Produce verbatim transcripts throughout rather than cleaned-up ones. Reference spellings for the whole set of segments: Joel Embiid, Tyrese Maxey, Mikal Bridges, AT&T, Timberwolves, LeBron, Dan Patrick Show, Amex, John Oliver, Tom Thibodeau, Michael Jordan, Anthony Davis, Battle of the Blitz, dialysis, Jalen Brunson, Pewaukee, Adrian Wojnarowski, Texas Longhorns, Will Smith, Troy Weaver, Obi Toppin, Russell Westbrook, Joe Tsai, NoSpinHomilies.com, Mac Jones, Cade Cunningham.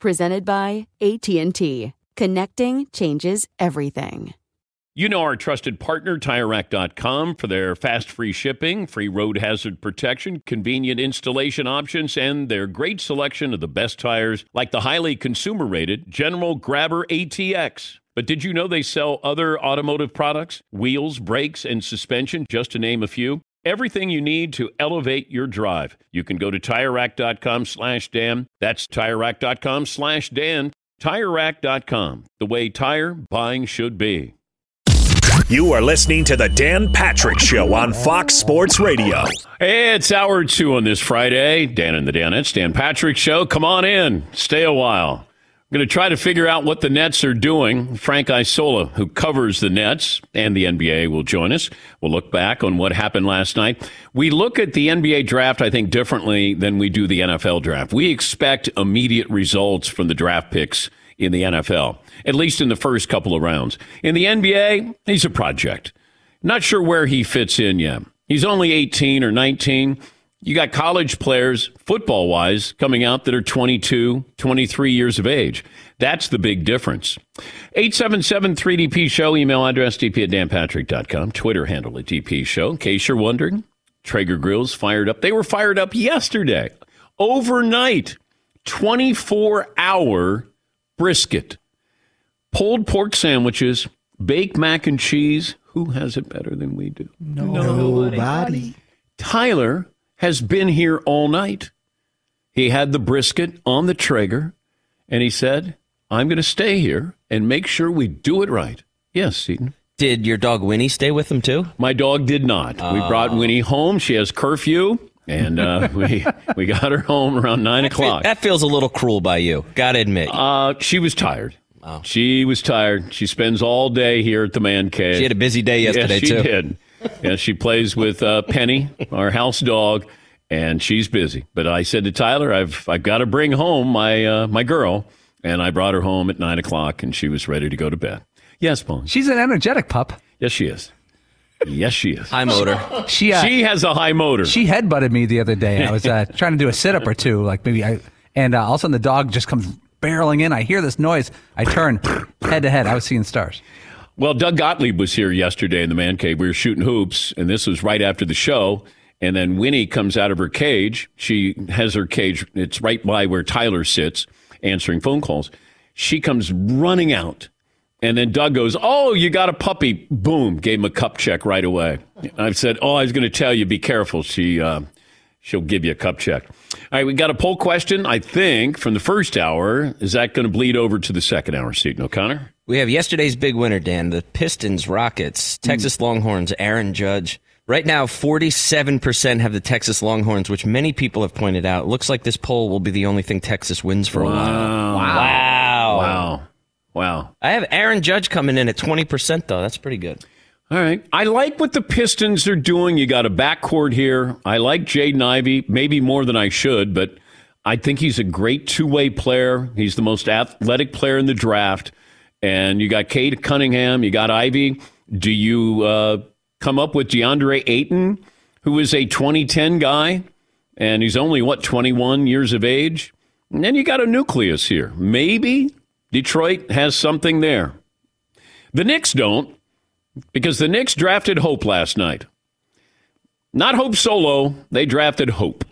Presented by A T and T. Connecting changes everything. You know our trusted partner, Tire Rack dot com, for their fast, free shipping, free road hazard protection, convenient installation options, and their great selection of the best tires, like the highly consumer-rated General Grabber A T X. But did you know they sell other automotive products? Wheels, brakes, and suspension, just to name a few. Everything you need to elevate your drive. You can go to Tire Rack dot com slash Dan. That's Tire Rack dot com slash Dan. Tire Rack dot com, the way tire buying should be. You are listening to the Dan Patrick Show on Fox Sports Radio. Hey, it's hour two on this Friday. Dan and the Danettes, Dan Patrick Show. Come on in. Stay a while. I'm going to try to figure out what the Nets are doing. Frank Isola, who covers the Nets and the N B A, will join us. We'll look back on what happened last night. We look at the N B A draft, I think, differently than we do the N F L draft. We expect immediate results from the draft picks in the N F L, at least in the first couple of rounds. In the N B A, he's a project. Not sure where he fits in yet. He's only eighteen or nineteen. You got college players, football-wise, coming out that are twenty-two, twenty-three years of age. That's the big difference. eight seven seven three D P show, email address d p at dan patrick dot com, Twitter handle at d p show. In case you're wondering, Traeger Grills fired up. They were fired up yesterday. Overnight, twenty-four hour brisket, pulled pork sandwiches, baked mac and cheese. Who has it better than we do? Nobody. Nobody. Tyler has been here all night. He had the brisket on the Traeger, and he said, I'm going to stay here and make sure we do it right. Yes, Seton. Did your dog Winnie stay with him, too? My dog did not. Uh, we brought Winnie home. She has curfew, and uh, we we got her home around nine o'clock. That feels a little cruel by you. Got to admit. Uh, she was tired. Oh. She was tired. She spends all day here at the man cave. She had a busy day yesterday, yeah, she too. She did. Yeah, she plays with uh, Penny, our house dog, and she's busy. But I said to Tyler, I've I've got to bring home my uh, my girl, and I brought her home at nine o'clock, and she was ready to go to bed. Yes, Paul. She's an energetic pup. Yes, she is. Yes, she is. High motor. She uh, she has a high motor. She headbutted me the other day. I was uh, trying to do a sit up or two, like maybe I, and uh, all of a sudden the dog just comes barreling in. I hear this noise. I turn head to head. I was seeing stars. Well, Doug Gottlieb was here yesterday in the man cave. We were shooting hoops, and this was right after the show. And then Winnie comes out of her cage. She has her cage. It's right by where Tyler sits answering phone calls. She comes running out. And then Doug goes, oh, you got a puppy. Boom. Gave him a cup check right away. I've said, oh, I was going to tell you, be careful. She, uh, she'll give you a cup check. All right. We got a poll question, I think, from the first hour. Is that going to bleed over to the second hour, Seton O'Connor? We have yesterday's big winner, Dan, the Pistons, Rockets, Texas Longhorns, Aaron Judge. Right now, forty-seven percent have the Texas Longhorns, which many people have pointed out. Looks like this poll will be the only thing Texas wins for wow. a while. Wow. Wow. Wow. I have Aaron Judge coming in at twenty percent, though. That's pretty good. All right. I like what the Pistons are doing. You got a backcourt here. I like Jaden Ivey, maybe more than I should, but I think he's a great two-way player. He's the most athletic player in the draft. And you got Cade Cunningham. You got Ivey. Do you uh, come up with DeAndre Ayton, who is a twenty ten guy, and he's only, what, twenty-one years of age? And then you got a nucleus here. Maybe Detroit has something there. The Knicks don't, because the Knicks drafted Hope last night. Not Hope Solo. They drafted Hope.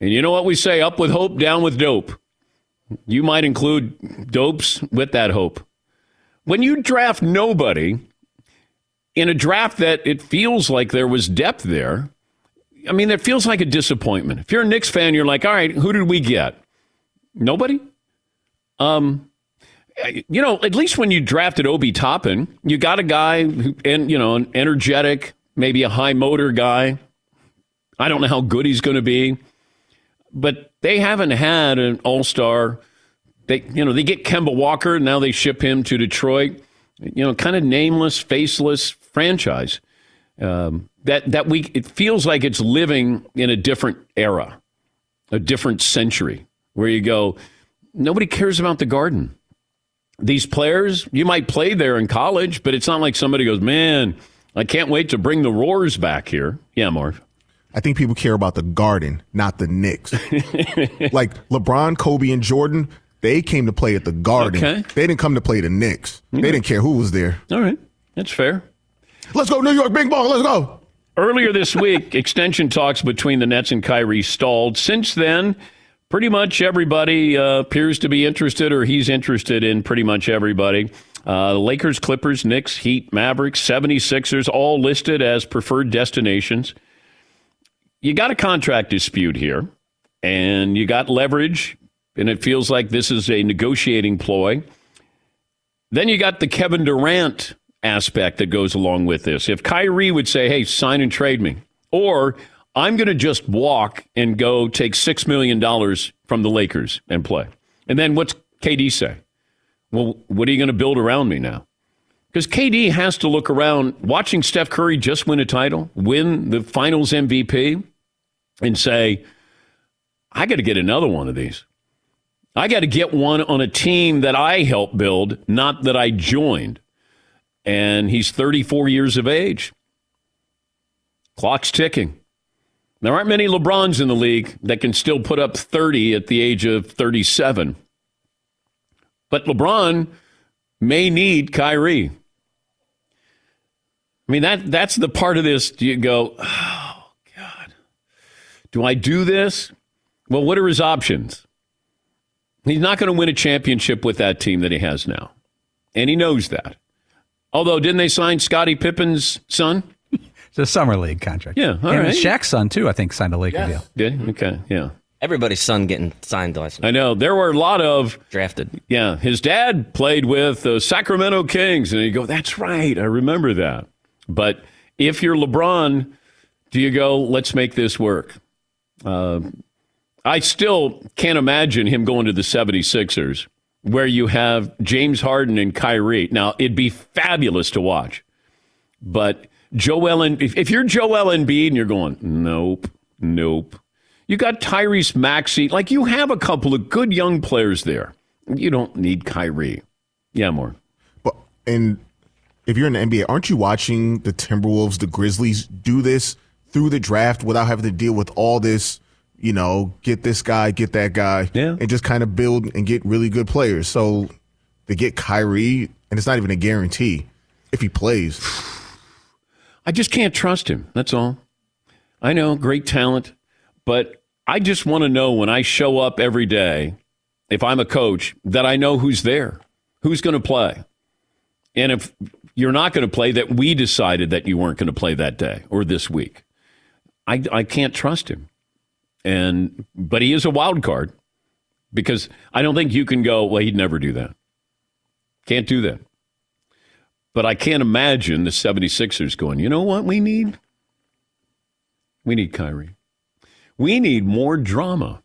And you know what we say, up with hope, down with dope. You might include dopes with that hope. When you draft nobody in a draft that it feels like there was depth there, I mean, it feels like a disappointment. If you're a Knicks fan, you're like, all right, who did we get? Nobody? Um, you know, at least when you drafted Obi Toppin, you got a guy, who, and you know, an energetic, maybe a high motor guy. I don't know how good he's going to be. But they haven't had an all-star. They, you know, they get Kemba Walker. Now they ship him to Detroit. You know, kind of nameless, faceless franchise. Um, that that we it feels like it's living in a different era, a different century, where you go, nobody cares about the Garden. These players, you might play there in college, but it's not like somebody goes, man, I can't wait to bring the Roars back here. Yeah, Marv. I think people care about the Garden, not the Knicks. Like LeBron, Kobe, and Jordan, they came to play at the Garden. Okay. They didn't come to play the Knicks. Mm-hmm. They didn't care who was there. All right. That's fair. Let's go, New York, big ball. Let's go. Earlier this week, extension talks between the Nets and Kyrie stalled. Since then, pretty much everybody uh, appears to be interested, or he's interested in pretty much everybody. Uh, Lakers, Clippers, Knicks, Heat, Mavericks, seventy-sixers, all listed as preferred destinations. You got a contract dispute here, and you got leverage, and it feels like this is a negotiating ploy. Then you got the Kevin Durant aspect that goes along with this. If Kyrie would say, hey, sign and trade me, or I'm going to just walk and go take six million dollars from the Lakers and play. And then what's K D say? Well, what are you going to build around me now? Because K D has to look around, watching Steph Curry just win a title, win the finals M V P, and say, I got to get another one of these. I got to get one on a team that I helped build, not that I joined. And he's thirty-four years of age. Clock's ticking. There aren't many LeBrons in the league that can still put up thirty at the age of thirty-seven. But LeBron may need Kyrie. I mean, that that's the part of this. You go, oh, God, do I do this? Well, what are his options? He's not going to win a championship with that team that he has now. And he knows that. Although, didn't they sign Scottie Pippen's son? It's a summer league contract. Yeah, all and right. Shaq's son, too, I think, signed a Laker yes. deal. Did? Okay, yeah. Everybody's son getting signed last night. I know. There were a lot of... Drafted. Yeah. His dad played with the Sacramento Kings. And you go, that's right. I remember that. But if you're LeBron, do you go, let's make this work? Uh, I still can't imagine him going to the seventy-sixers, where you have James Harden and Kyrie. Now, it'd be fabulous to watch. But Joel and if, if you're Joel Embiid and you're going, nope, nope. You got Tyrese Maxey. Like, you have a couple of good young players there. You don't need Kyrie. Yeah, more. But and if you're in the N B A, aren't you watching the Timberwolves, the Grizzlies do this through the draft without having to deal with all this, you know, get this guy, get that guy, yeah. and just kind of build and get really good players. So they get Kyrie, and it's not even a guarantee if he plays. I just can't trust him. That's all. I know, great talent. But I just want to know when I show up every day, if I'm a coach, that I know who's there, who's going to play. And if you're not going to play, that we decided that you weren't going to play that day or this week. I, I can't trust him. And but he is a wild card, because I don't think you can go, well, he'd never do that. Can't do that. But I can't imagine the seventy-sixers going, you know what we need? We need Kyrie. We need more drama.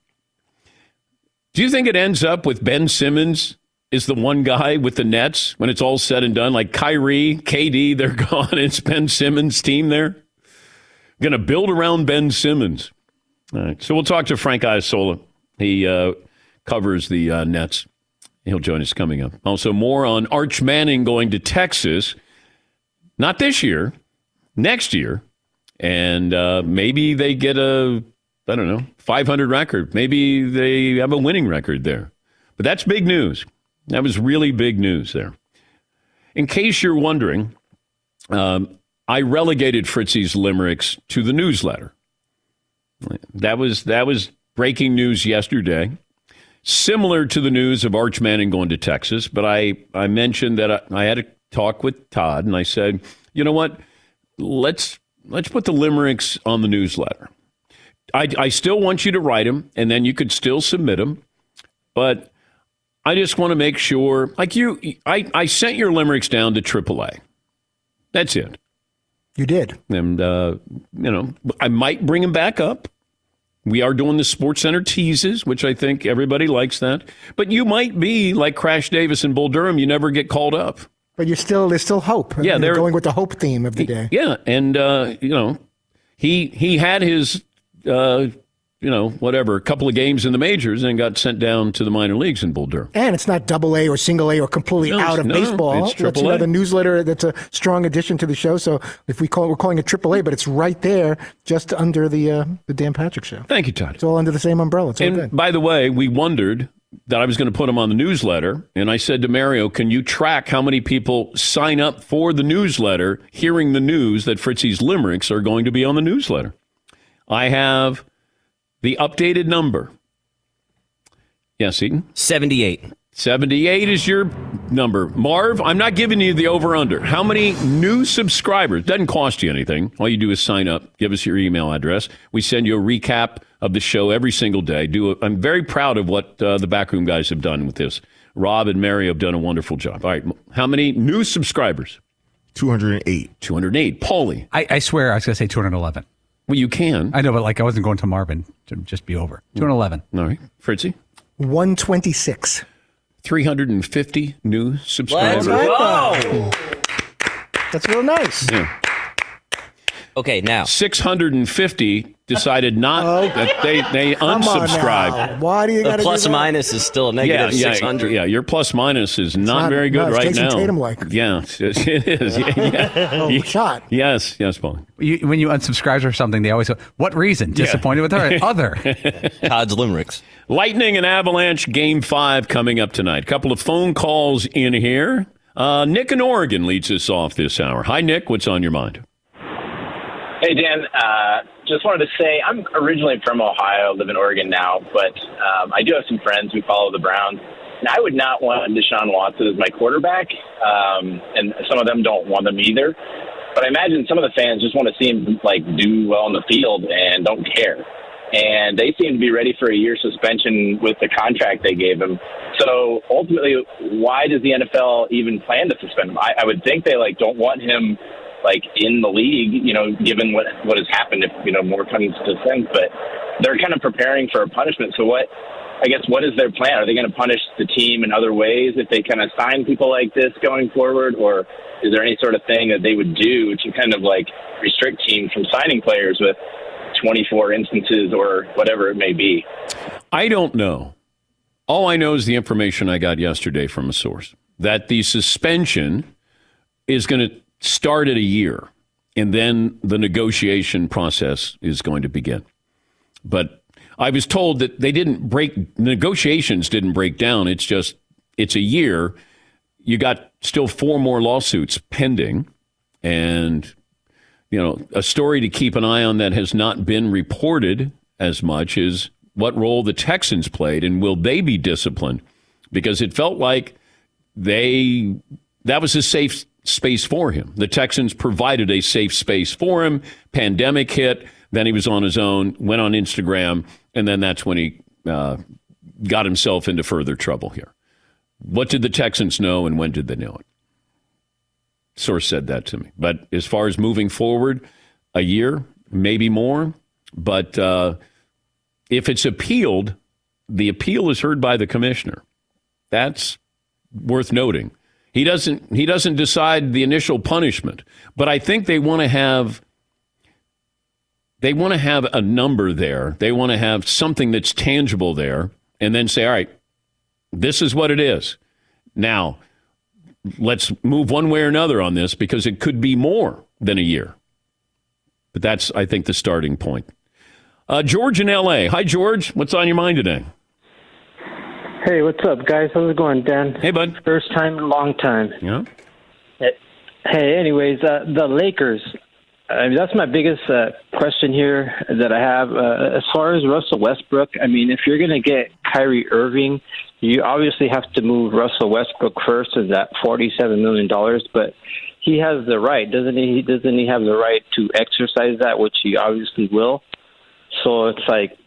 Do you think it ends up with Ben Simmons is the one guy with the Nets when it's all said and done? Like Kyrie, K D, they're gone. It's Ben Simmons' team there. Going to build around Ben Simmons. All right, so we'll talk to Frank Isola. He uh, covers the uh, Nets. He'll join us coming up. Also, more on Arch Manning going to Texas. Not this year. Next year. And uh, maybe they get a, I don't know, five hundred record. Maybe they have a winning record there. But that's big news. That was really big news there. In case you're wondering, um, I relegated Fritzie's limericks to the newsletter. That was that was breaking news yesterday, similar to the news of Arch Manning going to Texas. But I, I mentioned that I, I had a talk with Todd, and I said, you know what, let's let's put the limericks on the newsletter. I, I still want you to write them, and then you could still submit them, but I just want to make sure, like you, I, I sent your limericks down to triple A. That's it. You did. And, uh, you know, I might bring them back up. We are doing the SportsCenter teases, which I think everybody likes that. But you might be like Crash Davis and Bull Durham. You never get called up. But you're still, there's still hope. Yeah, they're going with the hope theme of the day. Yeah, and, uh, you know, he he had his, uh, you know, whatever, a couple of games in the majors and got sent down to the minor leagues in Bull Durham. And it's not double A or single A or completely no, out of no, baseball. It's triple A. You know, the newsletter, that's a strong addition to the show. So if we call it, we're calling it triple A, but it's right there just under the uh, the Dan Patrick Show. Thank you, Todd. It's all under the same umbrella. It's all and good. By the way, we wondered that I was going to put them on the newsletter. And I said to Mario, can you track how many people sign up for the newsletter hearing the news that Fritzie's limericks are going to be on the newsletter? I have the updated number. Yes, Eaton? seventy-eight. seventy-eight is your number. Marv, I'm not giving you the over-under. How many new subscribers? Doesn't cost you anything. All you do is sign up. Give us your email address. We send you a recap of the show every single day. Do a, I'm very proud of what uh, the backroom guys have done with this. Rob and Mary have done a wonderful job. All right, how many new subscribers? two hundred eight. two hundred eight. Paulie? I, I swear I was going to say two hundred eleven. Well, you can. I know, but like I wasn't going to Marvin to just be over. two hundred eleven. All right. Fritzy? one twenty-six. three hundred fifty new subscribers. Wow. That's real nice. Yeah. Okay, now. six hundred fifty decided not oh. that they, they unsubscribed. Why do you got to do that? Plus minus is still a negative yeah, yeah, six hundred. Yeah, your plus minus is not, not very good no, right Jason now. Tatum-like. Yeah, it's, it is. Yeah, yeah. Oh, yeah. Shot. Yes, yes, Paul. You, when you unsubscribe or something, they always go, what reason? Disappointed yeah. with her? Other. Todd's limericks. Lightning and Avalanche Game five coming up tonight. A couple of phone calls in here. Uh, Nick in Oregon leads us off this hour. Hi, Nick. What's on your mind? Hey, Dan. Uh, just wanted to say I'm originally from Ohio, live in Oregon now, but um, I do have some friends who follow the Browns, and I would not want Deshaun Watson as my quarterback, um, and some of them don't want him either. But I imagine some of the fans just want to see him like do well in the field and don't care. And they seem to be ready for a year suspension with the contract they gave him. So ultimately, why does the N F L even plan to suspend him? I, I would think they like don't want him like in the league, you know, given what what has happened, if, you know, more comes to things, but they're kind of preparing for a punishment. So what, I guess, what is their plan? Are they going to punish the team in other ways if they kind of sign people like this going forward? Or is there any sort of thing that they would do to kind of like restrict teams from signing players with twenty-four instances or whatever it may be? I don't know. All I know is the information I got yesterday from a source that the suspension is going to start at a year, and then the negotiation process is going to begin. But I was told that they didn't break, negotiations didn't break down. It's just, it's a year. You got still four more lawsuits pending. And, you know, a story to keep an eye on that has not been reported as much is what role the Texans played and will they be disciplined? Because it felt like they, that was a safe space for him. The Texans provided a safe space for him. Pandemic hit. Then he was on his own, went on Instagram, and then that's when he uh, got himself into further trouble here. What did the Texans know and when did they know it? Source said that to me. But as far as moving forward, a year, maybe more. But uh, if it's appealed, the appeal is heard by the commissioner. That's worth noting. He doesn't he doesn't decide the initial punishment, but I think they want to have they want to have a number there. They want to have something that's tangible there, and then say, all right, this is what it is. Now, let's move one way or another on this because it could be more than a year. But that's, I think, the starting point. Uh, George in L A. Hi, George. What's on your mind today? Hey, what's up, guys? How's it going, Dan? Hey, bud. First time in a long time. Yeah. Hey, anyways, uh, the Lakers. I mean, that's my biggest uh, question here that I have. Uh, as far as Russell Westbrook, I mean, if you're going to get Kyrie Irving, you obviously have to move Russell Westbrook first at that forty-seven million dollars, but he has the right, doesn't he? Doesn't he have the right to exercise that, which he obviously will? So it's like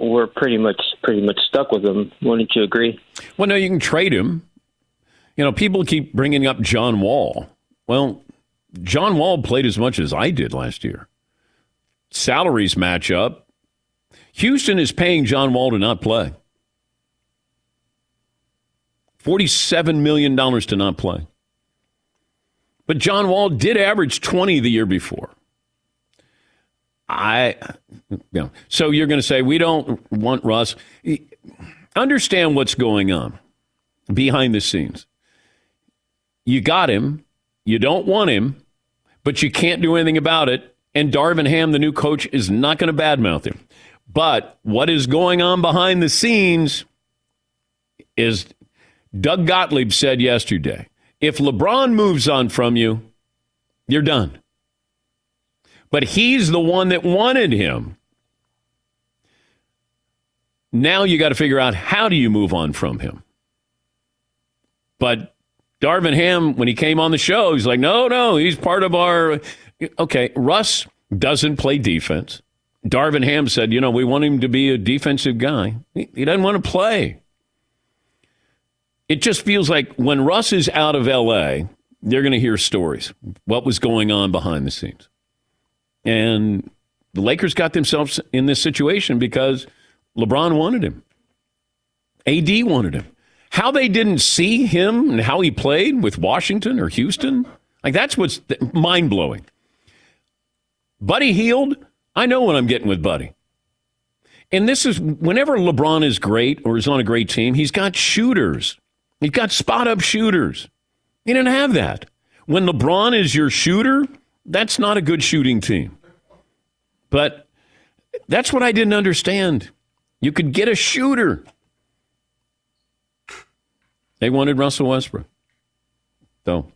we're pretty much pretty much stuck with him. Wouldn't you agree? Well, no, you can trade him. You know, people keep bringing up John Wall. Well, John Wall played as much as I did last year. Salaries match up. Houston is paying John Wall to not play. forty-seven million dollars to not play. But John Wall did average twenty the year before. I, you know, so you're going to say, we don't want Russ. Understand what's going on behind the scenes. You got him. You don't want him, but you can't do anything about it. And Darvin Ham, the new coach, is not going to badmouth him. But what is going on behind the scenes is Doug Gottlieb said yesterday, if LeBron moves on from you, you're done. But he's the one that wanted him. Now you got to figure out, how do you move on from him? But Darvin Ham, when he came on the show, he's like, no, no, he's part of our... Okay, Russ doesn't play defense. Darvin Ham said, you know, we want him to be a defensive guy. He doesn't want to play. It just feels like when Russ is out of L A, they're going to hear stories. What was going on behind the scenes? And the Lakers got themselves in this situation because LeBron wanted him. A D wanted him. How they didn't see him and how he played with Washington or Houston, like that's what's mind-blowing. Buddy Hield, I know what I'm getting with Buddy. And this is, whenever LeBron is great or is on a great team, he's got shooters. He's got spot-up shooters. He didn't have that. When LeBron is your shooter, that's not a good shooting team. But that's what I didn't understand. You could get a shooter. They wanted Russell Westbrook. So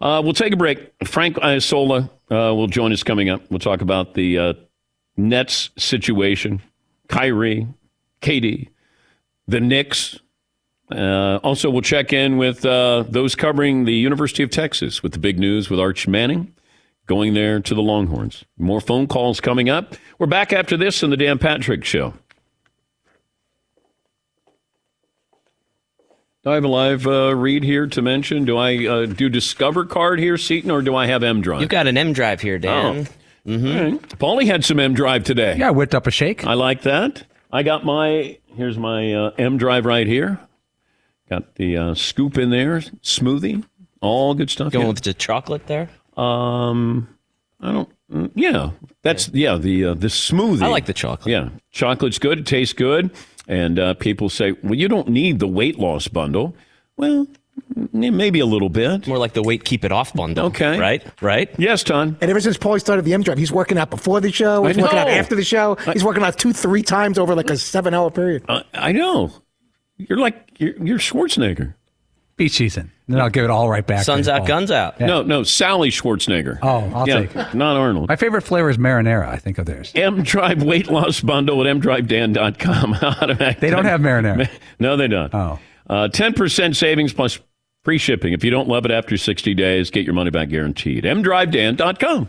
uh, we'll take a break. Frank Isola uh, will join us coming up. We'll talk about the uh, Nets situation, Kyrie, K D, the Knicks. Uh, also, we'll check in with uh, those covering the University of Texas with the big news with Arch Manning going there to the Longhorns. More phone calls coming up. We're back after this on the Dan Patrick Show. Do I have a live uh, read here to mention? Do I uh, do Discover Card here, Seton, or do I have M-Drive? You've got an M-Drive here, Dan. Oh. Mm-hmm. Right. Paulie had some M-Drive today. Yeah, I whipped up a shake. I like that. I got my, here's my uh, M-Drive right here. Got the uh, scoop in there, smoothie, all good stuff. Going yeah. with the chocolate there? Um, I don't, yeah, that's, yeah, the, uh, the smoothie. I like the chocolate. Yeah. Chocolate's good. It tastes good. And, uh, people say, well, you don't need the weight loss bundle. Well, maybe a little bit. More like the weight keep it off bundle. Okay. Right? Right? Yes, Ton. And ever since Paulie started the M-Drive, he's working out before the show. He's working out after the show. He's working out two, three times over like a seven hour period. Uh, I know. You're like, you're, you're Schwarzenegger. Beach season. Then I'll give it all right back. Sun's out, guns out. Yeah. No, no, Sally Schwarzenegger. Oh, I'll yeah, take it. Not Arnold. My favorite flavor is marinara, I think, of theirs. M-Drive weight loss bundle at m drive dan dot com. They don't have marinara. No, they don't. Oh. Uh, ten percent savings plus free shipping. If you don't love it after sixty days, get your money back guaranteed. m drive dan dot com.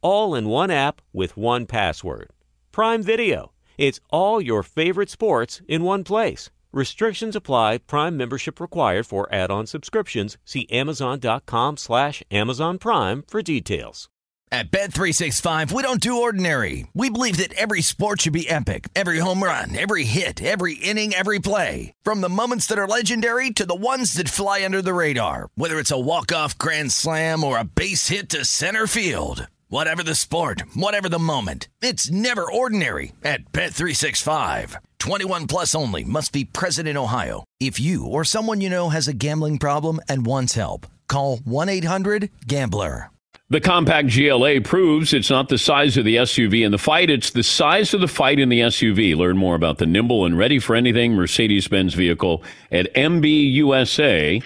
All in one app with one password. Prime Video. It's all your favorite sports in one place. Restrictions apply. Prime membership required for add-on subscriptions. See Amazon.com slash Amazon Prime for details. At Bet three sixty-five, we don't do ordinary. We believe that every sport should be epic. Every home run, every hit, every inning, every play. From the moments that are legendary to the ones that fly under the radar. Whether it's a walk-off grand slam or a base hit to center field. Whatever the sport, whatever the moment, it's never ordinary at Bet three sixty-five. twenty-one plus only. Must be present in Ohio. If you or someone you know has a gambling problem and wants help, call one eight hundred gambler. The compact G L A proves it's not the size of the S U V in the fight, it's the size of the fight in the S U V. Learn more about the nimble and ready for anything Mercedes-Benz vehicle at m b u s a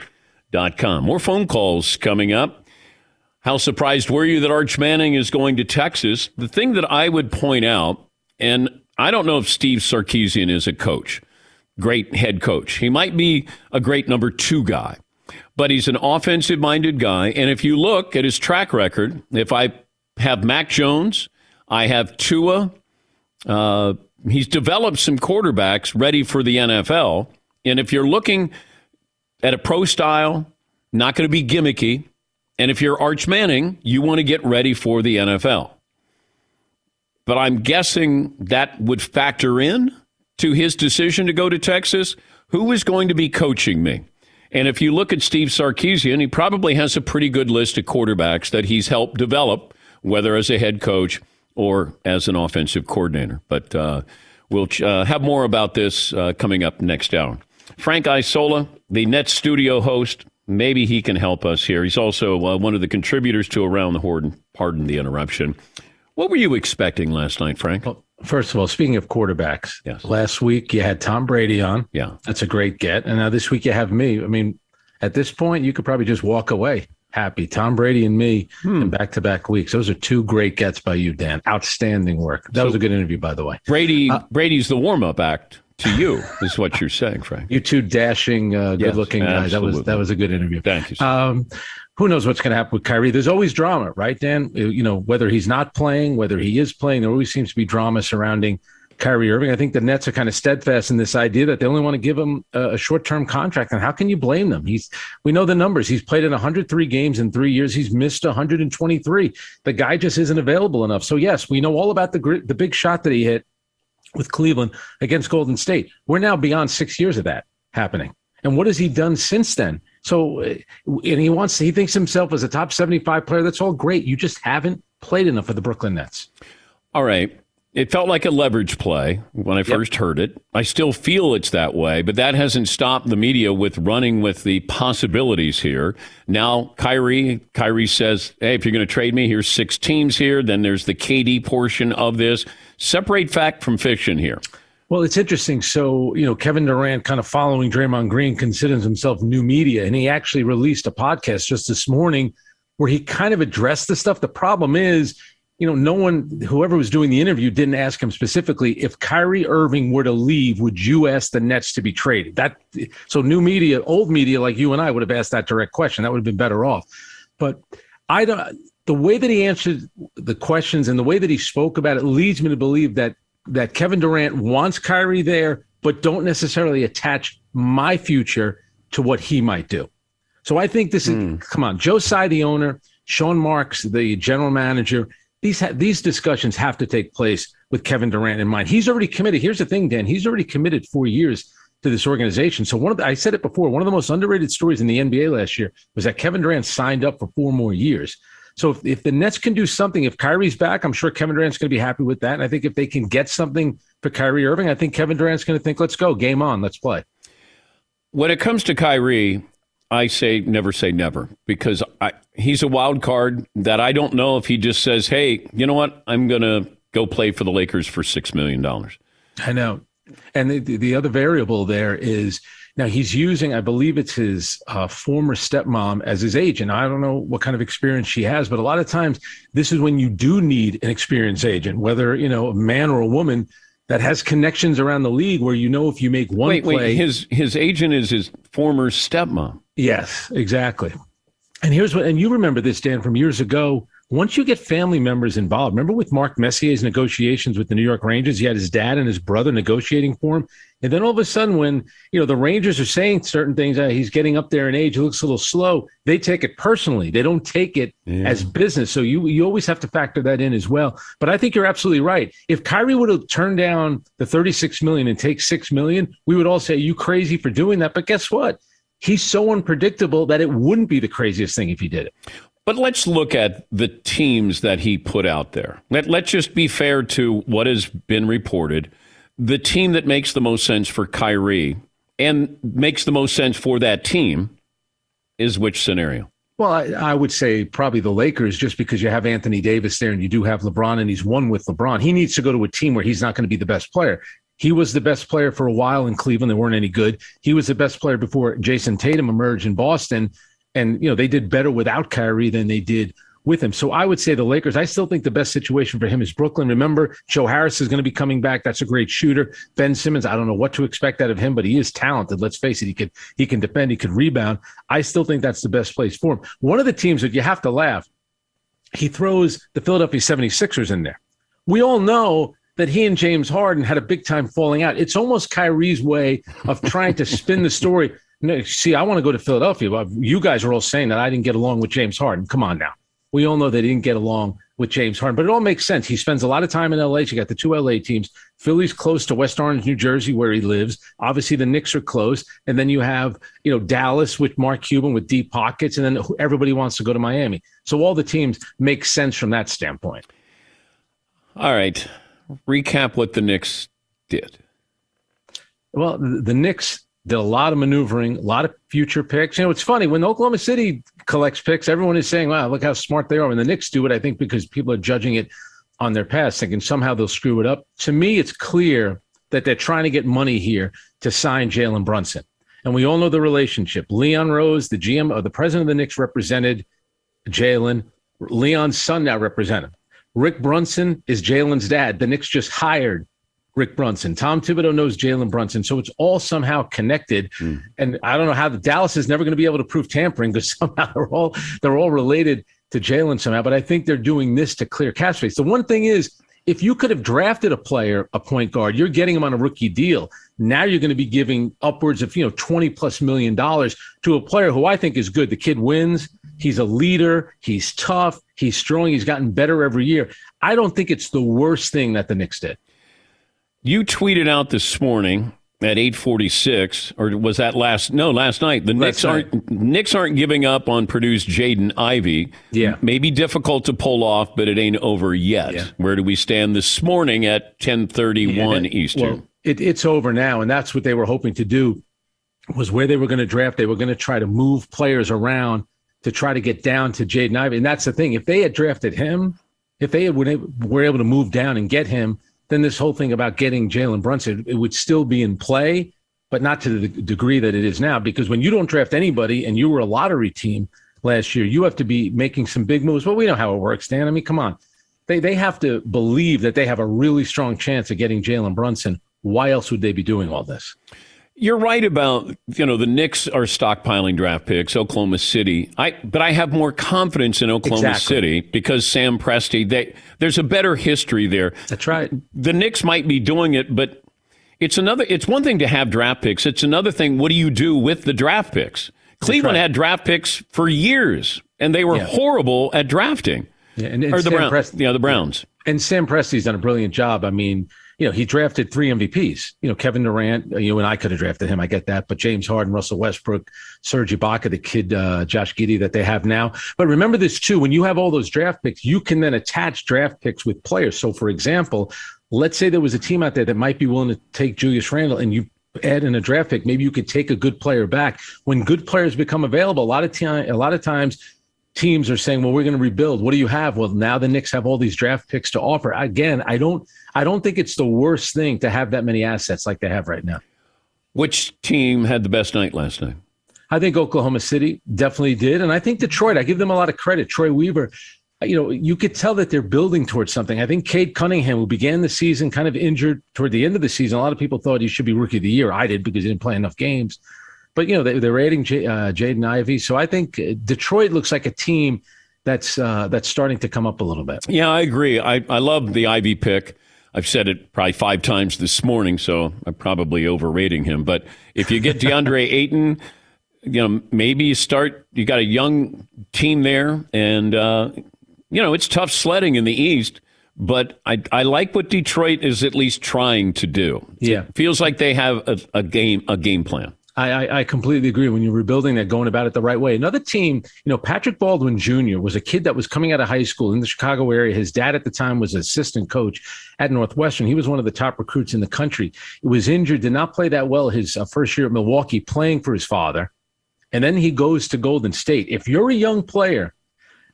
dot com. More phone calls coming up. How surprised were you that Arch Manning is going to Texas? The thing that I would point out, and I don't know if Steve Sarkisian is a coach, great head coach. He might be a great number two guy. But he's an offensive-minded guy, and if you look at his track record, if I have Mac Jones, I have Tua, uh, he's developed some quarterbacks ready for the N F L, and if you're looking at a pro style, not going to be gimmicky, and if you're Arch Manning, you want to get ready for the N F L. But I'm guessing that would factor in to his decision to go to Texas. Who is going to be coaching me? And if you look at Steve Sarkisian, he probably has a pretty good list of quarterbacks that he's helped develop, whether as a head coach or as an offensive coordinator. But uh, we'll ch- uh, have more about this uh, coming up next hour. Frank Isola, the Nets studio host, maybe he can help us here. He's also uh, one of the contributors to Around the Horn. Pardon the interruption. What were you expecting last night, Frank? Well, first of all, speaking of quarterbacks, yes. Last week you had Tom Brady on. Yeah. That's a great get. And now this week you have me. I mean, at this point, you could probably just walk away happy. Tom Brady and me hmm. in back-to-back weeks. Those are two great gets by you, Dan. Outstanding work. That so was a good interview, by the way. Brady, uh, Brady's the warm-up act to you is what you're saying, Frank. You two dashing, uh, good-looking yes, guys. That was, that was a good interview. Thank you, sir. Um, Who knows what's going to happen with Kyrie? There's always drama, right, Dan? You know, whether he's not playing, whether he is playing, there always seems to be drama surrounding Kyrie Irving. I think the Nets are kind of steadfast in this idea that they only want to give him a short-term contract. And how can you blame them? He's, we know the numbers. He's played in one hundred three games in three years. He's missed one hundred twenty-three. The guy just isn't available enough. So, yes, we know all about the the big shot that he hit with Cleveland against Golden State. We're now beyond six years of that happening. And what has he done since then? So, and he wants, he thinks himself as a top seventy-five player. That's all great. You just haven't played enough for the Brooklyn Nets. All right. It felt like a leverage play when I yep. first heard it. I still feel it's that way, but that hasn't stopped the media with running with the possibilities here. Now, Kyrie, Kyrie says, hey, if you're going to trade me, here's six teams here. Then there's the K D portion of this. Separate fact from fiction here. Well, it's interesting. So, you know, Kevin Durant, kind of following Draymond Green, considers himself new media, and he actually released a podcast just this morning where he kind of addressed this stuff. The problem is, you know, no one, whoever was doing the interview didn't ask him specifically, if Kyrie Irving were to leave, would you ask the Nets to be traded? That, so new media, old media like you and I would have asked that direct question. That would have been better off. But I don't, the way that he answered the questions and the way that he spoke about it leads me to believe that that Kevin Durant wants Kyrie there, but don't necessarily attach my future to what he might do. So I think this mm. is, come on, Joe Tsai, the owner, Sean Marks, the general manager, These ha- these discussions have to take place with Kevin Durant in mind. He's already committed. Here's the thing, Dan. He's already committed four years to this organization. So one of the, I said it before, one of the most underrated stories in the N B A last year was that Kevin Durant signed up for four more years. So if, if the Nets can do something, if Kyrie's back, I'm sure Kevin Durant's going to be happy with that. And I think if they can get something for Kyrie Irving, I think Kevin Durant's going to think, let's go, game on, let's play. When it comes to Kyrie, I say never say never, because I, he's a wild card that I don't know if he just says, hey, you know what? I'm going to go play for the Lakers for six million dollars. I know. And the, the other variable there is now he's using, I believe it's his uh, former stepmom as his agent. I don't know what kind of experience she has, but a lot of times this is when you do need an experienced agent, whether, you know, a man or a woman that has connections around the league where, you know, if you make one wait, play. Wait, his, his agent is his former stepmom. Yes, exactly. And here's what, and you remember this, Dan, from years ago, once you get family members involved, remember with Mark Messier's negotiations with the New York Rangers, he had his dad and his brother negotiating for him. And then all of a sudden, when, you know, the Rangers are saying certain things, uh, he's getting up there in age, he looks a little slow. They take it personally. They don't take it yeah. as business. So you, you always have to factor that in as well. But I think you're absolutely right. If Kyrie would have turned down the thirty-six million dollars and take six million dollars, we would all say, you crazy for doing that. But guess what? He's so unpredictable that it wouldn't be the craziest thing if he did it. But let's look at the teams that he put out there. Let, let's just be fair to what has been reported. The team that makes the most sense for Kyrie and makes the most sense for that team is which scenario? Well, I, I would say probably the Lakers, just because you have Anthony Davis there and you do have LeBron, and he's won with LeBron. He needs to go to a team where he's not going to be the best player. He was the best player for a while in Cleveland. They weren't any good. He was the best player before Jason Tatum emerged in Boston. And, you know, they did better without Kyrie than they did with him. So I would say the Lakers, I still think the best situation for him is Brooklyn. Remember, Joe Harris is going to be coming back. That's a great shooter. Ben Simmons, I don't know what to expect out of him, but he is talented. Let's face it. He could, he can defend. He could rebound. I still think that's the best place for him. One of the teams that you have to laugh, he throws the Philadelphia seventy-sixers in there. We all know that he and James Harden had a big time falling out. It's almost Kyrie's way of trying to spin the story. No, see, I want to go to Philadelphia. Well, you guys are all saying that I didn't get along with James Harden. Come on now. We all know they didn't get along with James Harden, but it all makes sense. He spends a lot of time in L A. So you got the two L A teams. Philly's close to West Orange, New Jersey, where he lives. Obviously, the Knicks are close. And then you have, you know, Dallas with Mark Cuban with deep pockets. And then everybody wants to go to Miami. So all the teams make sense from that standpoint. All right. Recap what the Knicks did. Well, the Knicks did a lot of maneuvering, a lot of future picks. You know, it's funny. When Oklahoma City collects picks, everyone is saying, wow, look how smart they are. When the Knicks do it, I think because people are judging it on their past, thinking somehow they'll screw it up. To me, it's clear that they're trying to get money here to sign Jalen Brunson. And we all know the relationship. Leon Rose, the G M, or the president of the Knicks, represented Jalen. Leon's son now represented him. Rick Brunson is Jalen's dad. The Knicks just hired Rick Brunson. Tom Thibodeau knows Jalen Brunson. So it's all somehow connected. Mm. And I don't know how the Dallas is never going to be able to prove tampering because somehow they're all, they're all related to Jalen somehow. But I think they're doing this to clear cap space. The one thing is, if you could have drafted a player, a point guard, you're getting him on a rookie deal. Now you're going to be giving upwards of, you know, twenty plus million dollars to a player who I think is good. The kid wins. He's a leader. He's tough. He's strong. He's gotten better every year. I don't think it's the worst thing that the Knicks did. You tweeted out this morning at eight forty-six, or was that last? No, last night. The last Knicks night. aren't Knicks aren't giving up on Purdue's Jaden Ivey. Yeah, maybe difficult to pull off, but it ain't over yet. Yeah. Where do we stand this morning at ten thirty-one yeah, Eastern? Well, it, it's over now, and that's what they were hoping to do. Was where they were going to draft. They were going to try to move players around to try to get down to Jaden Ivey, and that's the thing. If they had drafted him, if they had, were able to move down and get him, then this whole thing about getting Jalen Brunson, it would still be in play, but not to the degree that it is now. Because when you don't draft anybody and you were a lottery team last year, you have to be making some big moves. Well, we know how it works, Dan. I mean, come on. They they have to believe that they have a really strong chance of getting Jalen Brunson. Why else would they be doing all this? You're right about, you know, the Knicks are stockpiling draft picks, Oklahoma City. I But I have more confidence in Oklahoma exactly. City because Sam Presti, they, there's a better history there. That's right. The Knicks might be doing it, but it's another. It's one thing to have draft picks. It's another thing, what do you do with the draft picks? That's Cleveland right. had draft picks for years, and they were yeah. horrible at drafting. Yeah, and, and or the, Sam Brown, Presti, yeah, the Browns. And Sam Presti's done a brilliant job. I mean, you know, he drafted three M V Ps. You know, Kevin Durant, you and I could have drafted him. I get that. But James Harden, Russell Westbrook, Serge Ibaka, the kid, uh, Josh Giddey that they have now. But remember this, too. When you have all those draft picks, you can then attach draft picks with players. So, for example, let's say there was a team out there that might be willing to take Julius Randle and you add in a draft pick. Maybe you could take a good player back. When good players become available, a lot of time, a lot of times teams are saying, well, we're going to rebuild. What do you have? Well, now the Knicks have all these draft picks to offer. Again, I don't I don't think it's the worst thing to have that many assets like they have right now. Which team had the best night last night? I think Oklahoma City definitely did. And I think Detroit, I give them a lot of credit. Troy Weaver, you know, you could tell that they're building towards something. I think Cade Cunningham, who began the season kind of injured toward the end of the season, a lot of people thought he should be rookie of the year. I did because he didn't play enough games. But, you know, they, they're adding J, uh, Jaden Ivey. So I think Detroit looks like a team that's uh, that's starting to come up a little bit. Yeah, I agree. I, I love the Ivey pick. I've said it probably five times this morning, so I'm probably overrating him. But if you get DeAndre Ayton, you know, maybe you start – you got a young team there. And, uh, you know, it's tough sledding in the East. But I, I like what Detroit is at least trying to do. Yeah. It feels like they have a, a game a game plan. I, I completely agree. When you're rebuilding, they're going about it the right way. Another team, you know, Patrick Baldwin Junior was a kid that was coming out of high school in the Chicago area. His dad at the time was an assistant coach at Northwestern. He was one of the top recruits in the country. He was injured, did not play that well his uh, first year at Milwaukee, playing for his father. And then he goes to Golden State. If you're a young player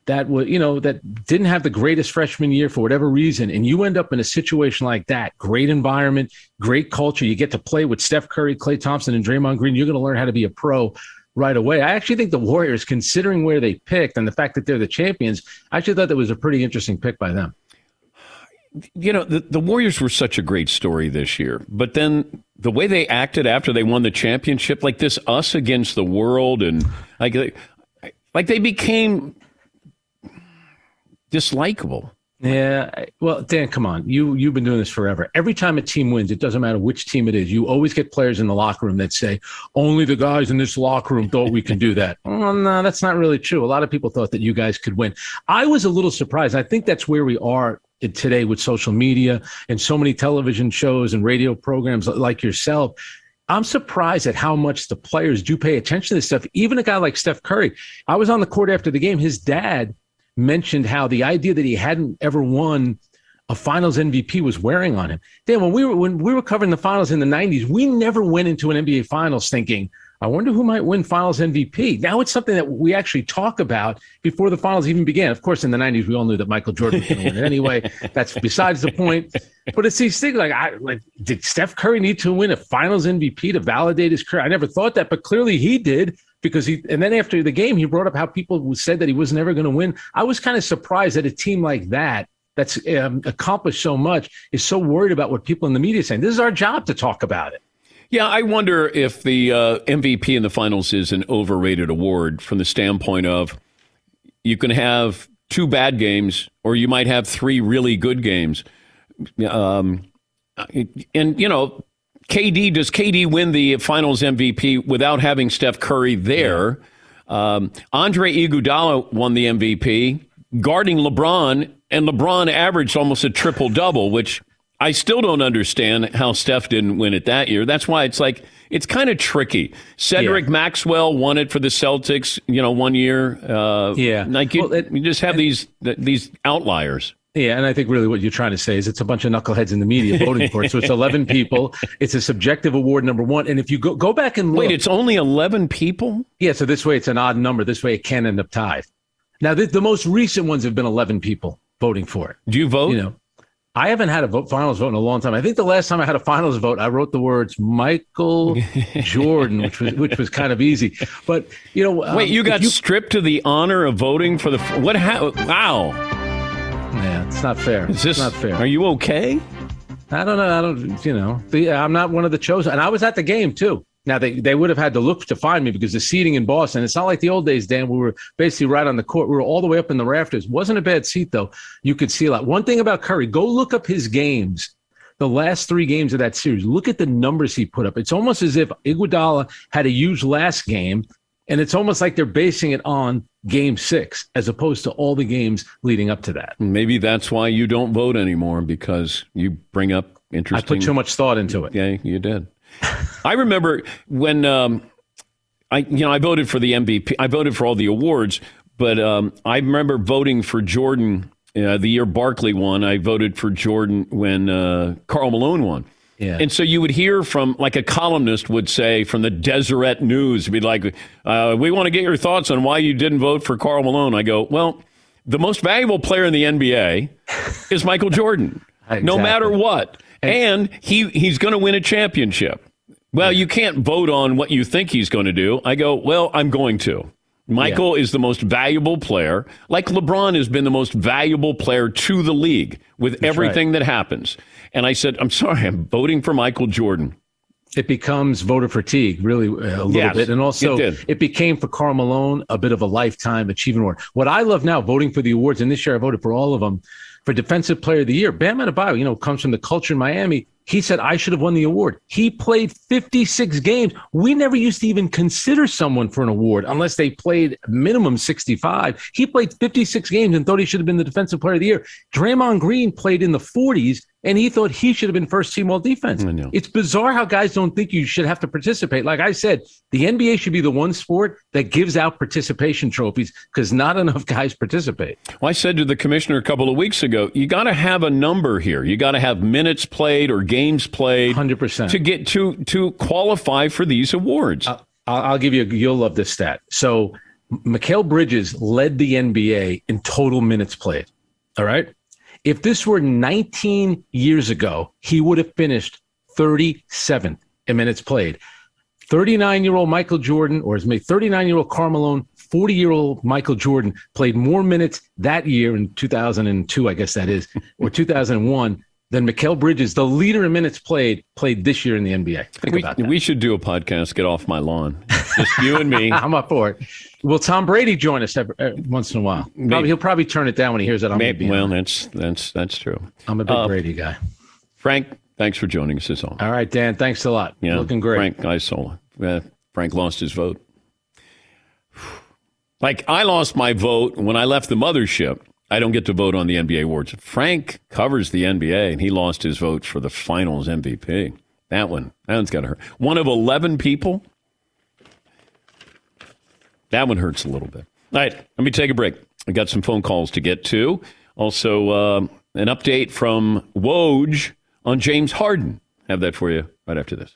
that was, you know, that didn't have the greatest freshman year for whatever reason, and you end up in a situation like that, great environment, great culture. You get to play with Steph Curry, Klay Thompson, and Draymond Green. You're going to learn how to be a pro right away. I actually think the Warriors, considering where they picked and the fact that they're the champions, I actually thought that was a pretty interesting pick by them. You know, the, the Warriors were such a great story this year, but then the way they acted after they won the championship, like this us against the world, and like, like they became dislikable. Yeah. Well, Dan, come on. You, you've been doing this forever. Every time a team wins, it doesn't matter which team it is. You always get players in the locker room that say, only the guys in this locker room thought we can do that. Oh, no, that's not really true. A lot of people thought that you guys could win. I was a little surprised. I think that's where we are today with social media and so many television shows and radio programs like yourself. I'm surprised at how much the players do pay attention to this stuff. Even a guy like Steph Curry. I was on the court after the game. His dad mentioned how the idea that he hadn't ever won a finals M V P was wearing on him. Dan, when we were when we were covering the finals in the nineties, we never went into an N B A finals thinking, I wonder who might win finals M V P. Now it's something that we actually talk about before the finals even began. Of course, in the nineties, we all knew that Michael Jordan was going to win it anyway. That's besides the point. But it's these things like, I, like, did Steph Curry need to win a finals M V P to validate his career? I never thought that, but clearly he did. Because he, and then after the game, he brought up how people said that he was never going to win. I was kind of surprised that a team like that, that's um, accomplished so much, is so worried about what people in the media are saying. This is our job to talk about it. Yeah, I wonder if the uh, M V P in the finals is an overrated award from the standpoint of you can have two bad games or you might have three really good games. Um, and, you know, K D, does K D win the finals M V P without having Steph Curry there? Yeah. Um, Andre Iguodala won the M V P guarding LeBron, and LeBron averaged almost a triple-double, which I still don't understand how Steph didn't win it that year. That's why it's like, it's kind of tricky. Cedric yeah. Maxwell won it for the Celtics, you know, one year. Uh, yeah. Like you, well, it, you just have and, these these outliers. Yeah, and I think really what you're trying to say is it's a bunch of knuckleheads in the media voting for it. So it's eleven people. It's a subjective award, number one. And if you go, go back and look. Wait, it's only eleven people? Yeah, so this way it's an odd number. This way it can end up tied. Now, the, the most recent ones have been eleven people voting for it. Do you vote? You know, I haven't had a vote, finals vote in a long time. I think the last time I had a finals vote, I wrote the words Michael Jordan, which was which was kind of easy. But, you know. Wait, um, you got you, stripped to the honor of voting for the. What? How, wow. Yeah, it's not fair. Is this, it's not fair. Are you okay? I don't know. I don't, you know, the, I'm not one of the chosen. And I was at the game, too. Now, they, they would have had to look to find me because the seating in Boston, it's not like the old days, Dan, we were basically right on the court. We were all the way up in the rafters. Wasn't a bad seat, though. You could see a lot. One thing about Curry, go look up his games, the last three games of that series. Look at the numbers he put up. It's almost as if Iguodala had a huge last game, and it's almost like they're basing it on game six as opposed to all the games leading up to that. Maybe that's why you don't vote anymore, because you bring up interesting... I put too much thought into it. Yeah, you did. I remember when um, I, you know, I voted for the M V P. I voted for all the awards, but um, I remember voting for Jordan uh, the year Barkley won. I voted for Jordan when uh, Karl Malone won. Yeah. And so you would hear from, like a columnist would say, from the Deseret News, be like, uh, we want to get your thoughts on why you didn't vote for Karl Malone. I go, well, the most valuable player in the N B A is Michael Jordan, exactly. No matter what. And, and he, he's going to win a championship. Well, yeah. You can't vote on what you think he's going to do. I go, well, I'm going to. Michael yeah. is the most valuable player, like LeBron has been the most valuable player to the league with That's everything right. that happens. And I said, I'm sorry, I'm voting for Michael Jordan. It becomes voter fatigue, really, a little yes, bit. And also, it, it became for Karl Malone a bit of a lifetime achievement award. What I love now, voting for the awards, and this year I voted for all of them, for Defensive Player of the Year. Bam Adebayo, you know, comes from the culture in Miami. He said, I should have won the award. He played fifty-six games. We never used to even consider someone for an award unless they played minimum sixty-five. He played fifty-six games and thought he should have been the Defensive Player of the Year. Draymond Green played in the forties, and he thought he should have been first team all defense. I know. It's bizarre how guys don't think you should have to participate. Like I said, the N B A should be the one sport that gives out participation trophies because not enough guys participate. Well, I said to the commissioner a couple of weeks ago, you got to have a number here. You got to have minutes played or games. Games played, one hundred percent to get to to qualify for these awards. I'll, I'll give you a, you'll love this stat. So, Mikal Bridges led the N B A in total minutes played. All right, if this were nineteen years ago, he would have finished thirty-seventh in minutes played. thirty-nine-year-old Michael Jordan, or as many thirty-nine-year-old Karl Malone, forty-year-old Michael Jordan played more minutes that year in two thousand two, I guess that is, or two thousand one. Then Mikal Bridges, the leader in minutes played, played this year in the N B A. Think we, about that. We should do a podcast, Get Off My Lawn. Just you and me. I'm up for it. Will Tom Brady join us every, every, once in a while? Probably, he'll probably turn it down when he hears that I'm Maybe. Gonna be well, on. that's that's that's true. I'm a big uh, Brady guy. Frank, thanks for joining us this all. All right, Dan, thanks a lot. Yeah, looking great. Frank Isola. Uh, Frank lost his vote. Like, I lost my vote when I left the mothership. I don't get to vote on the N B A awards. Frank covers the N B A, and he lost his vote for the finals M V P. That one, that one's got to hurt. One of eleven people? That one hurts a little bit. All right, let me take a break. I got some phone calls to get to. Also, uh, an update from Woj on James Harden. Have that for you right after this.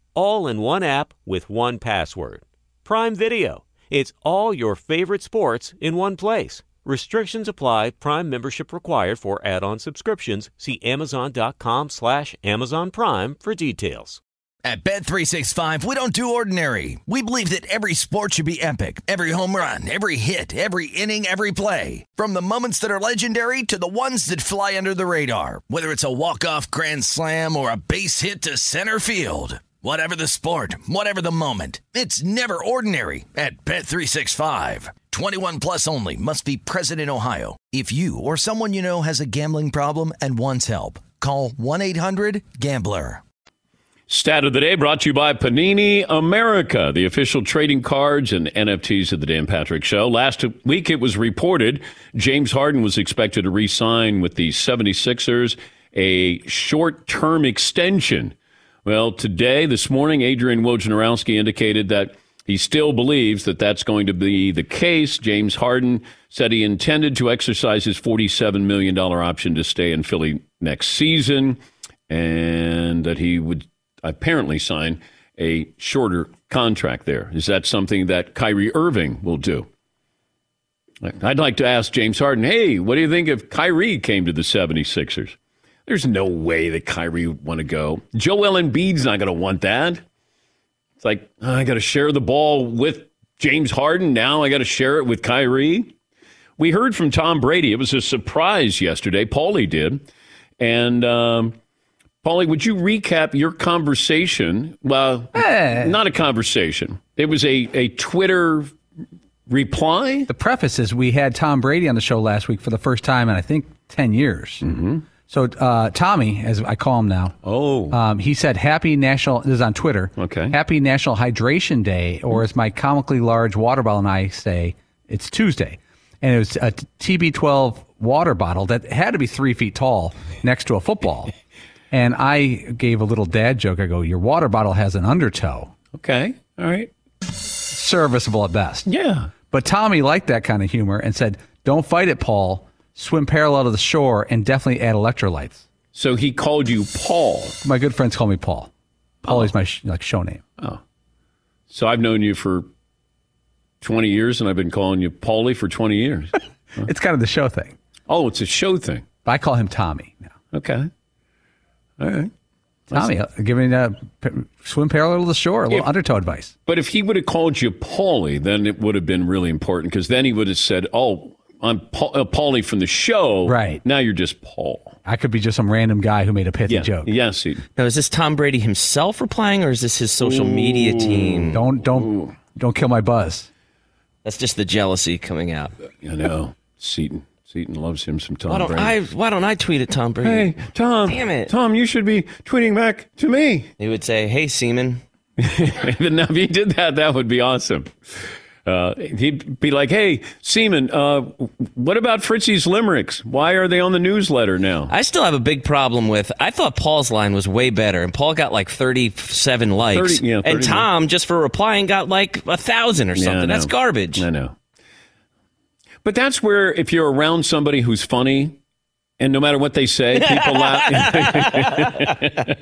All in one app with one password. Prime Video. It's all your favorite sports in one place. Restrictions apply. Prime membership required for add-on subscriptions. See Amazon.com slash Amazon Prime for details. At Bet three sixty-five, we don't do ordinary. We believe that every sport should be epic. Every home run, every hit, every inning, every play. From the moments that are legendary to the ones that fly under the radar. Whether it's a walk-off grand slam or a base hit to center field. Whatever the sport, whatever the moment, it's never ordinary at Bet three sixty-five. twenty-one plus only. Must be present in Ohio. If you or someone you know has a gambling problem and wants help, call one eight hundred gambler. Stat of the day brought to you by Panini America, the official trading cards and N F Ts of the Dan Patrick Show. Last week it was reported James Harden was expected to re-sign with the seventy-sixers a short-term extension. Well, today, this morning, Adrian Wojnarowski indicated that he still believes that that's going to be the case. James Harden said he intended to exercise his forty-seven million dollars option to stay in Philly next season and that he would apparently sign a shorter contract there. Is that something that Kyrie Irving will do? I'd like to ask James Harden, hey, what do you think if Kyrie came to the seventy-sixers? There's no way that Kyrie would want to go. Joel Embiid's not going to want that. It's like, oh, I got to share the ball with James Harden. Now I got to share it with Kyrie. We heard from Tom Brady. It was a surprise yesterday. Paulie did. And, um, Paulie, would you recap your conversation? Well, hey. Not a conversation. It was a, a Twitter reply. The preface is we had Tom Brady on the show last week for the first time in, I think, ten years. Mm-hmm. So uh, Tommy, as I call him now, oh, um, he said, happy national, this is on Twitter, okay. Happy National Hydration Day, or as my comically large water bottle and I say, it's Tuesday. And it was a T B twelve water bottle that had to be three feet tall next to a football. And I gave a little dad joke. I go, your water bottle has an undertow. Okay. All right. Serviceable at best. Yeah. But Tommy liked that kind of humor and said, don't fight it, Paul. Swim parallel to the shore and definitely add electrolytes. So he called you Paul. My good friends call me Paul. Paul is my sh- like show name. Oh. So I've known you for twenty years and I've been calling you Paulie for twenty years. Huh? It's kind of the show thing. Oh, it's a show thing. But I call him Tommy now. Okay. All right. Tommy, giving a swim parallel to the shore, a little if, undertow advice. But if he would have called you Paulie, then it would have been really important because then he would have said, oh, I'm Paul, uh, Paulie from the show. Right. Now you're just Paul. I could be just some random guy who made a pithy yeah. joke. Yes. He... Now, is this Tom Brady himself replying or is this his social Ooh. media team? Don't, don't. Ooh. Don't kill my buzz. That's just the jealousy coming out. I know. Seton. Seton loves him some Tom why don't Brady. I, why don't I tweet at Tom Brady? Hey, Tom. Damn it. Tom, you should be tweeting back to me. He would say, hey, Seaman. Even if he did that, that would be awesome. Uh, he'd be like, hey, Seaman, uh, what about Fritzie's limericks? Why are they on the newsletter now? I still have a big problem with, I thought Paul's line was way better, and Paul got like thirty-seven likes, thirty, yeah, thirty and Tom, minutes. Just for replying, got like a thousand or something. Yeah, that's garbage. I know. But that's where, if you're around somebody who's funny, and no matter what they say, people laugh.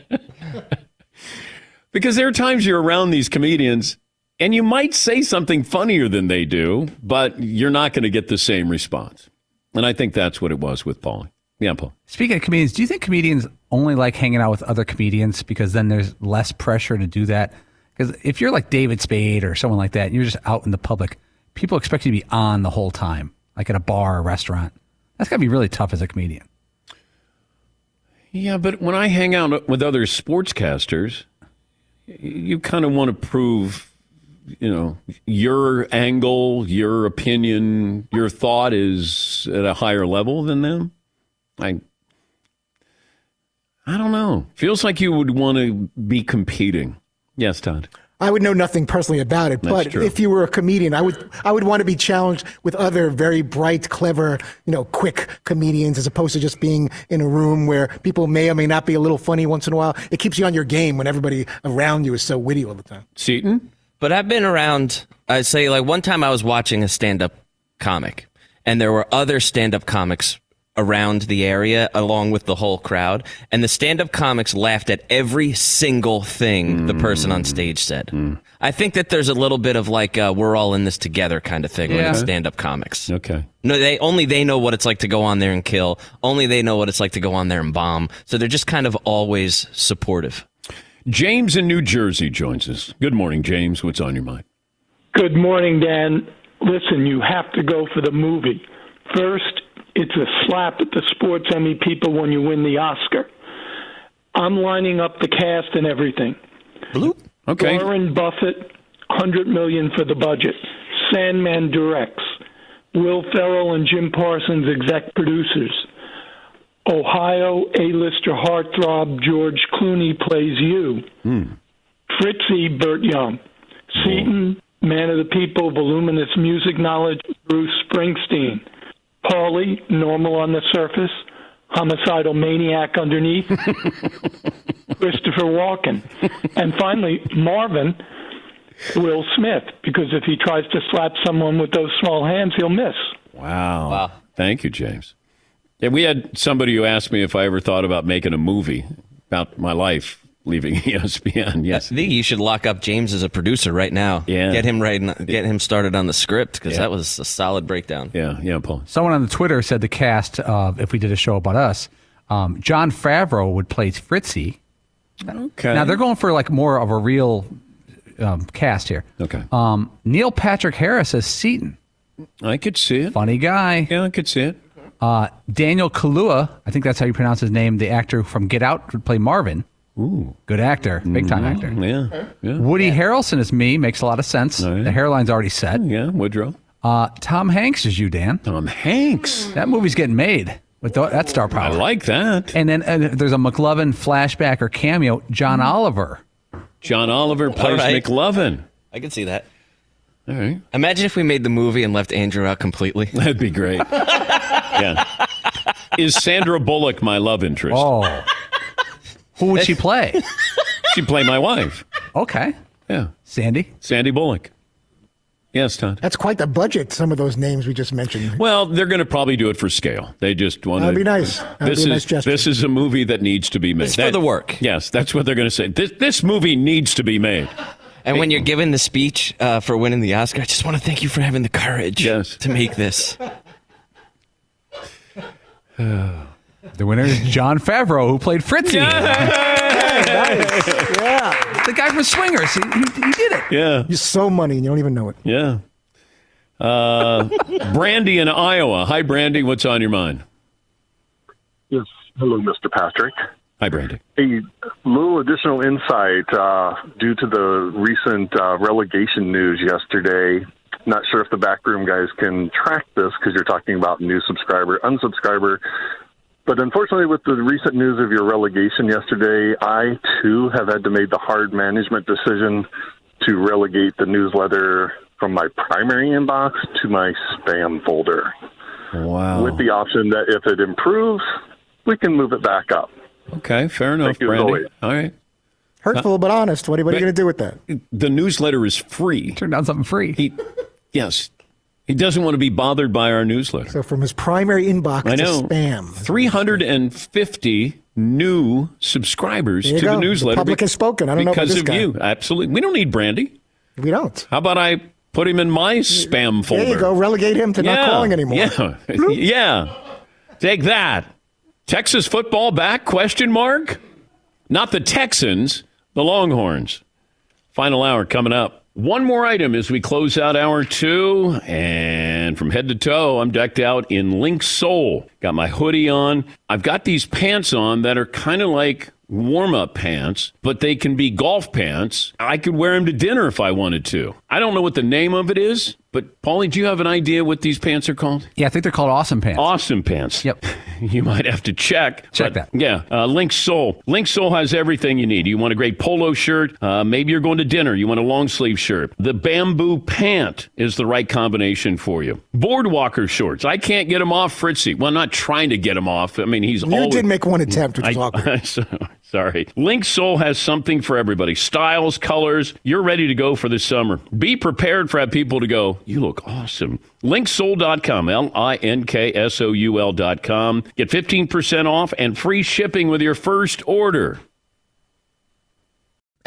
Because there are times you're around these comedians, and you might say something funnier than they do, but you're not going to get the same response. And I think that's what it was with Paul. Yeah, Paul. Speaking of comedians, do you think comedians only like hanging out with other comedians because then there's less pressure to do that? Because if you're like David Spade or someone like that, and you're just out in the public, people expect you to be on the whole time, like at a bar or restaurant. That's got to be really tough as a comedian. Yeah, but when I hang out with other sportscasters, you kind of want to prove... You know, your angle, your opinion, your thought is at a higher level than them. I, I don't know. Feels like you would want to be competing. Yes, Todd. I would know nothing personally about it, That's but true. If you were a comedian, I would I would want to be challenged with other very bright, clever, you know, quick comedians, as opposed to just being in a room where people may or may not be a little funny once in a while. It keeps you on your game when everybody around you is so witty all the time. Seton? But I've been around, I say, like one time I was watching a stand-up comic, and there were other stand-up comics around the area along with the whole crowd, and the stand-up comics laughed at every single thing mm. the person on stage said. Mm. I think that there's a little bit of like, uh, we're all in this together kind of thing yeah. when it's stand-up comics. Okay. No, they only they know what it's like to go on there and kill. Only they know what it's like to go on there and bomb. So they're just kind of always supportive. James in New Jersey joins us. Good morning, James. What's on your mind? Good morning, Dan. Listen, you have to go for the movie. First, it's a slap at the sports Emmy people when you win the Oscar. I'm lining up the cast and everything. Bloop. Okay. Warren Buffett, one hundred million dollars for the budget. Sandman directs. Will Ferrell and Jim Parsons, exec producers. Ohio A-lister heartthrob George Clooney plays you. Mm. Fritzy, Burt Young. Seton, oh. man of the people, voluminous music knowledge, Bruce Springsteen. Paulie, normal on the surface, homicidal maniac underneath, Christopher Walken. And finally, Marvin, Will Smith, because if he tries to slap someone with those small hands, he'll miss. Wow. wow. Thank you, James. Yeah, we had somebody who asked me if I ever thought about making a movie about my life leaving E S P N. Yes, I think you should lock up James as a producer right now. Yeah, get him right, get him started on the script because yeah. that was a solid breakdown. Yeah, yeah, Paul. Someone on the Twitter said the cast of uh, if we did a show about us, um, Jon Favreau would play Fritzy. Okay. Now they're going for like more of a real um, cast here. Okay. Um, Neil Patrick Harris as Seton. I could see it. Funny guy. Yeah, I could see it. Uh, Daniel Kaluuya, I think that's how you pronounce his name, the actor from Get Out, would play Marvin. Ooh. Good actor. Big-time mm-hmm. actor. Yeah. yeah. Woody yeah. Harrelson is me. Makes a lot of sense. Oh, yeah. The hairline's already set. Yeah, Woodrow. Uh, Tom Hanks is you, Dan. Tom Hanks. That movie's getting made with the, that star power. I like that. And then uh, there's a McLovin flashback or cameo, John mm-hmm. Oliver. John Oliver plays right. McLovin. I can see that. All right. Imagine if we made the movie and left Andrew out completely. That'd be great. Yeah. Is Sandra Bullock my love interest? Oh. Who would she play? She'd play my wife. Okay. Yeah. Sandy? Sandy Bullock. Yes, Todd. That's quite the budget, some of those names we just mentioned. Well, they're going to probably do it for scale. They just want to... That'd be nice. That'd this be a nice gesture. This is a movie that needs to be made. It's for the work. Yes, that's what they're going to say. This, this movie needs to be made. And when you're giving the speech uh, for winning the Oscar, I just want to thank you for having the courage yes. to make this. The winner is Jon Favreau, who played Fritzy. Yeah, nice. yeah. The guy from Swingers. He, he, he did it. Yeah. You're so money and you don't even know it. Yeah. Uh, Brandy in Iowa. Hi, Brandy. What's on your mind? Yes. Hello, Mister Patrick. Hi, Brandon. A little additional insight uh, due to the recent uh, relegation news yesterday. Not sure if the backroom guys can track this because you're talking about new subscriber, unsubscriber. But unfortunately, with the recent news of your relegation yesterday, I, too, have had to make the hard management decision to relegate the newsletter from my primary inbox to my spam folder. Wow. With the option that if it improves, we can move it back up. Okay, fair enough, Brandon. All right. Hurtful, uh, but honest. What, what are you going to do with that? The newsletter is free. Turn down something free. He, yes. He doesn't want to be bothered by our newsletter. So from his primary inbox I know, to spam. three hundred fifty new subscribers to go. The newsletter. The public be- has spoken. I don't know about this guy. Because of you. Absolutely. We don't need Brandy. We don't. How about I put him in my spam folder? There you go. Relegate him to yeah, not calling anymore. Yeah. yeah. Take that. Texas football back, question mark? Not the Texans, the Longhorns. Final hour coming up. One more item as we close out hour two. And from head to toe, I'm decked out in lynx sole. Got my hoodie on. I've got these pants on that are kind of like warm-up pants, but they can be golf pants. I could wear them to dinner if I wanted to. I don't know what the name of it is, but Paulie, do you have an idea what these pants are called? Yeah, I think they're called awesome pants. Awesome pants. Yep. You might have to check. Check but, that. Yeah. Uh, Lynx Sole. Lynx Sole has everything you need. You want a great polo shirt. Uh, maybe you're going to dinner. You want a long sleeve shirt. The bamboo pant is the right combination for you. Boardwalker shorts. I can't get them off Fritzy. Well, I'm not trying to get them off. I mean, he's you always... You did make one attempt, which is awkward. Sorry. Lynx Sole has something for everybody. Styles, colors. You're ready to go for the summer. Be prepared for people to go, you look awesome. Lynx Soul dot com, L I N K S O U L dot com. Get fifteen percent off and free shipping with your first order.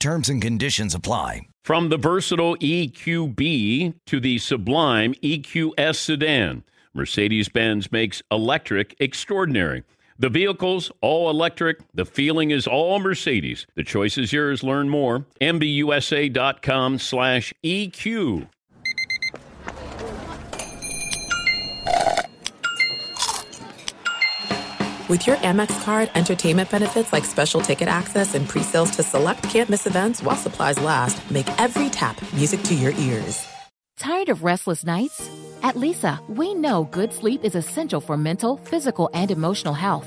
Terms and conditions apply. From the versatile E Q B to the sublime E Q S sedan, Mercedes-Benz makes electric extraordinary. The vehicle's all electric. The feeling is all Mercedes. The choice is yours. Learn more. M B U S A dot com slash E Q. With your Amex card, entertainment benefits like special ticket access and pre-sales to select can't-miss events while supplies last, make every tap music to your ears. Tired of restless nights? At Lisa, we know good sleep is essential for mental, physical, and emotional health.